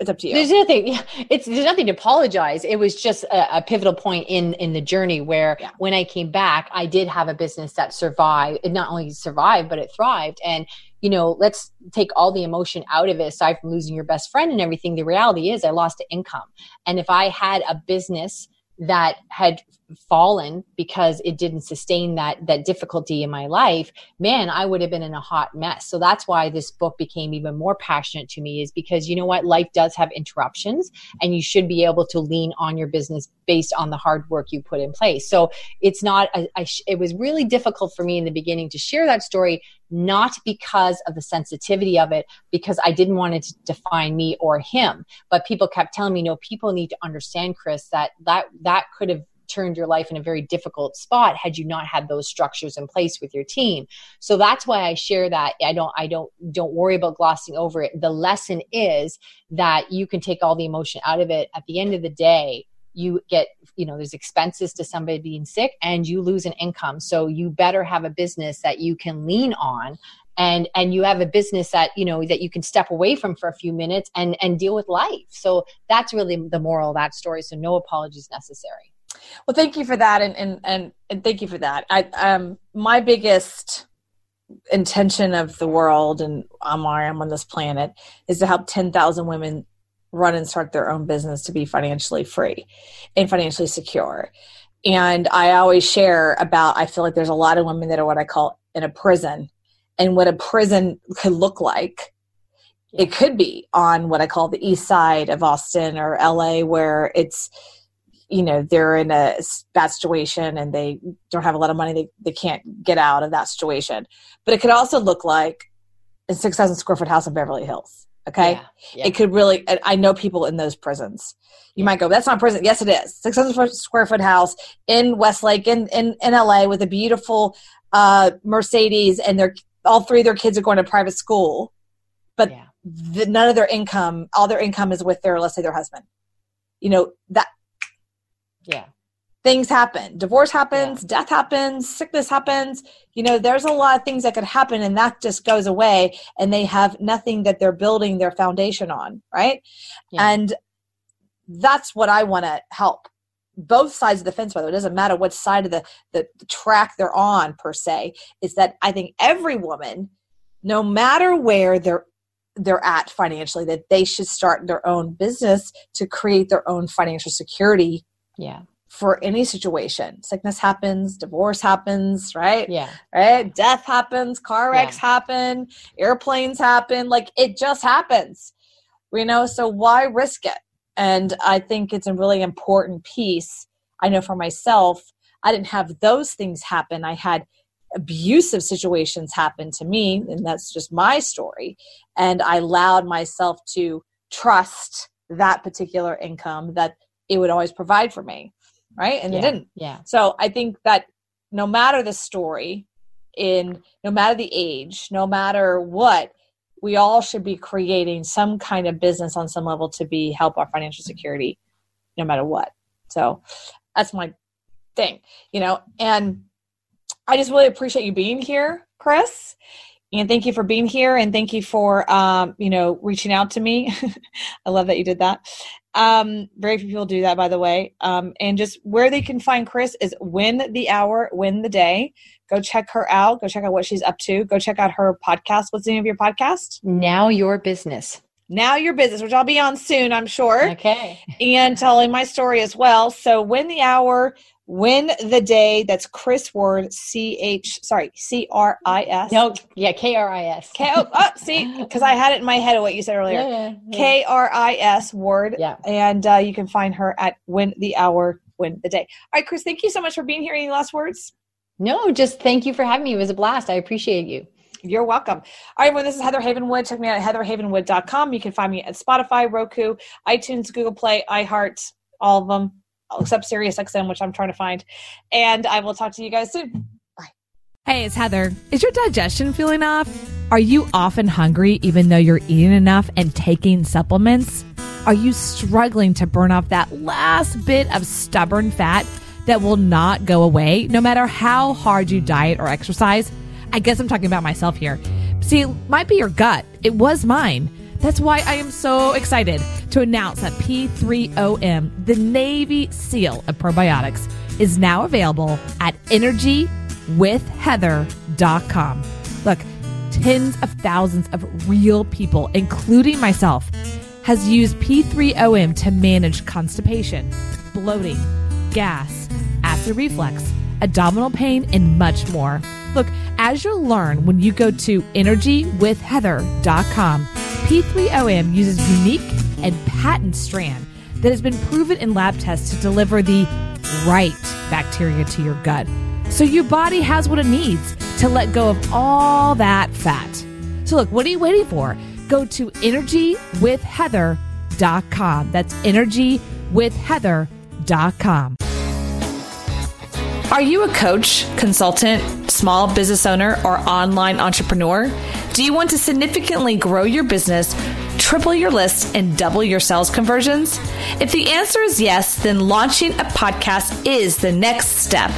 It's up to you. There's nothing to apologize. It was just a pivotal point in the journey where when I came back, I did have a business that survived. It not only survived, but it thrived. And, let's take all the emotion out of it. Aside from losing your best friend and everything, the reality is I lost the income. And if I had a business that had fallen because it didn't sustain that difficulty in my life, man, I would have been in a hot mess. So that's why this book became even more passionate to me, is because, you know what, life does have interruptions and you should be able to lean on your business based on the hard work you put in place. So it's not, it was really difficult for me in the beginning to share that story, not because of the sensitivity of it, because I didn't want it to define me or him. But people kept telling me, no, people need to understand, Kris, that could have turned your life in a very difficult spot had you not had those structures in place with your team. So that's why I share that. I don't worry about glossing over it. The lesson is that you can take all the emotion out of it. At the end of the day, you get, there's expenses to somebody being sick and you lose an income. So you better have a business that you can lean on, and you have a business that, that you can step away from for a few minutes and deal with life. So that's really the moral of that story. So no apologies necessary. Well, thank you for that. And thank you for that. My biggest intention of the world, and I'm on this planet, is to help 10,000 women run and start their own business to be financially free and financially secure. And I always share about, I feel like there's a lot of women that are what I call in a prison, and what a prison could look like. It could be on what I call the east side of Austin or LA, where it's, they're in a bad situation and they don't have a lot of money. They can't get out of that situation. But it could also look like a 6,000 square foot house in Beverly Hills. Okay. Yeah, yeah. It could really, I know people in those prisons. You might go, that's not prison. Yes, it is. 600 square foot house in Westlake in LA with a beautiful Mercedes, and all three of their kids are going to private school, but yeah. None of their income, all their income is with their, let's say, their husband, that. Yeah. Things happen. Divorce happens, death happens, sickness happens. There's a lot of things that could happen, and that just goes away, and they have nothing that they're building their foundation on, right? Yeah. And that's what I want to help. Both sides of the fence, by the way, it doesn't matter what side of the track they're on, per se, is that I think every woman, no matter where they're at financially, that they should start their own business to create their own financial security. Yeah. For any situation. Sickness happens, divorce happens, right? Yeah. Right? Death happens, car wrecks happen, airplanes happen. Like, it just happens, so why risk it? And I think it's a really important piece. I know for myself, I didn't have those things happen. I had abusive situations happen to me, and that's just my story. And I allowed myself to trust that particular income that it would always provide for me, right? And it didn't. Yeah. So I think that no matter the story, no matter the age, no matter what, we all should be creating some kind of business on some level to help our financial security, no matter what. So that's my thing, and I just really appreciate you being here, Kris. And thank you for being here. And thank you for, reaching out to me. I love that you did that. Very few people do that, by the way. And just where they can find Kris is Win the Hour, Win the Day. Go check her out. Go check out what she's up to. Go check out her podcast. What's the name of your podcast? Now Your Business. Now Your Business, which I'll be on soon, I'm sure. Okay. And telling my story as well. So Win the Hour, Win the Day. That's Kris Ward, C-R-I-S. No, yeah, K-R-I-S. Because I had it in my head of what you said earlier. Yeah. K-R-I-S, Ward. Yeah. And you can find her at Win the Hour, Win the Day. All right, Kris, thank you so much for being here. Any last words? No, just thank you for having me. It was a blast. I appreciate you. You're welcome. All right, everyone, this is Heather Havenwood. Check me out at heatherhavenwood.com. You can find me at Spotify, Roku, iTunes, Google Play, iHeart, all of them, except SiriusXM, which I'm trying to find. And I will talk to you guys soon. Bye. Hey, it's Heather. Is your digestion feeling off? Are you often hungry even though you're eating enough and taking supplements? Are you struggling to burn off that last bit of stubborn fat that will not go away no matter how hard you diet or exercise? I guess I'm talking about myself here. See, it might be your gut. It was mine. That's why I am so excited to announce that P3OM, the Navy SEAL of probiotics, is now available at energywithheather.com. Look, tens of thousands of real people, including myself, has used P3OM to manage constipation, bloating, gas, acid reflux, abdominal pain, and much more. Look, as you'll learn when you go to energywithheather.com, P3OM uses unique and patent strand that has been proven in lab tests to deliver the right bacteria to your gut, so your body has what it needs to let go of all that fat. So look, what are you waiting for? Go to energywithheather.com. That's energywithheather.com. Are you a coach, consultant, small business owner, or online entrepreneur? Do you want to significantly grow your business, triple your list, and double your sales conversions? If the answer is yes, then launching a podcast is the next step.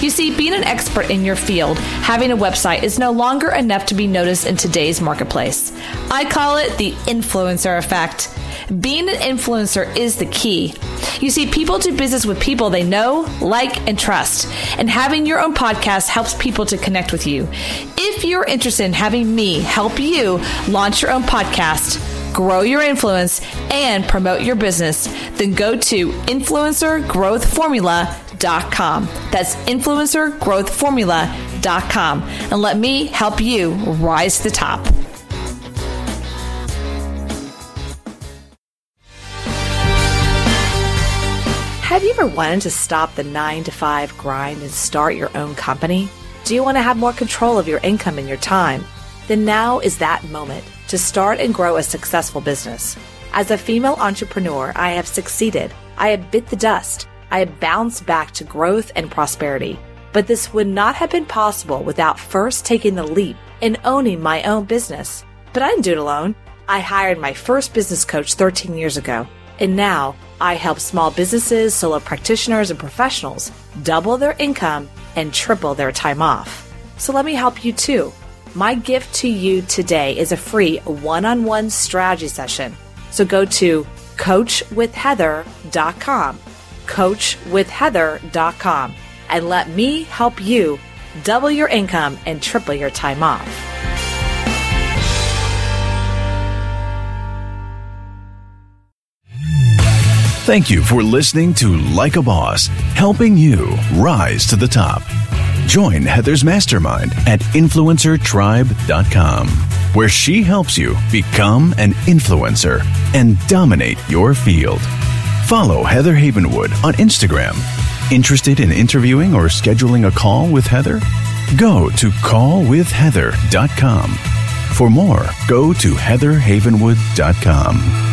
You see, being an expert in your field, having a website is no longer enough to be noticed in today's marketplace. I call it the influencer effect. Being an influencer is the key. You see, people do business with people they know, like, and trust. And having your own podcast helps people to connect with you. If you're interested in having me help you launch your own podcast, grow your influence, and promote your business, then go to InfluencerGrowthFormula.com. That's InfluencerGrowthFormula.com. And let me help you rise to the top. Have you ever wanted to stop the 9-to-5 grind and start your own company? Do you want to have more control of your income and your time? Then now is that moment to start and grow a successful business. As a female entrepreneur, I have succeeded. I have bit the dust. I have bounced back to growth and prosperity. But this would not have been possible without first taking the leap and owning my own business. But I didn't do it alone. I hired my first business coach 13 years ago, and now I help small businesses, solo practitioners, and professionals double their income and triple their time off. So let me help you too. My gift to you today is a free one-on-one strategy session. So go to coachwithheather.com, coachwithheather.com, and let me help you double your income and triple your time off. Thank you for listening to Like a Boss, helping you rise to the top. Join Heather's mastermind at InfluencerTribe.com, where she helps you become an influencer and dominate your field. Follow Heather Havenwood on Instagram. Interested in interviewing or scheduling a call with Heather? Go to CallWithHeather.com. For more, go to heatherhavenwood.com.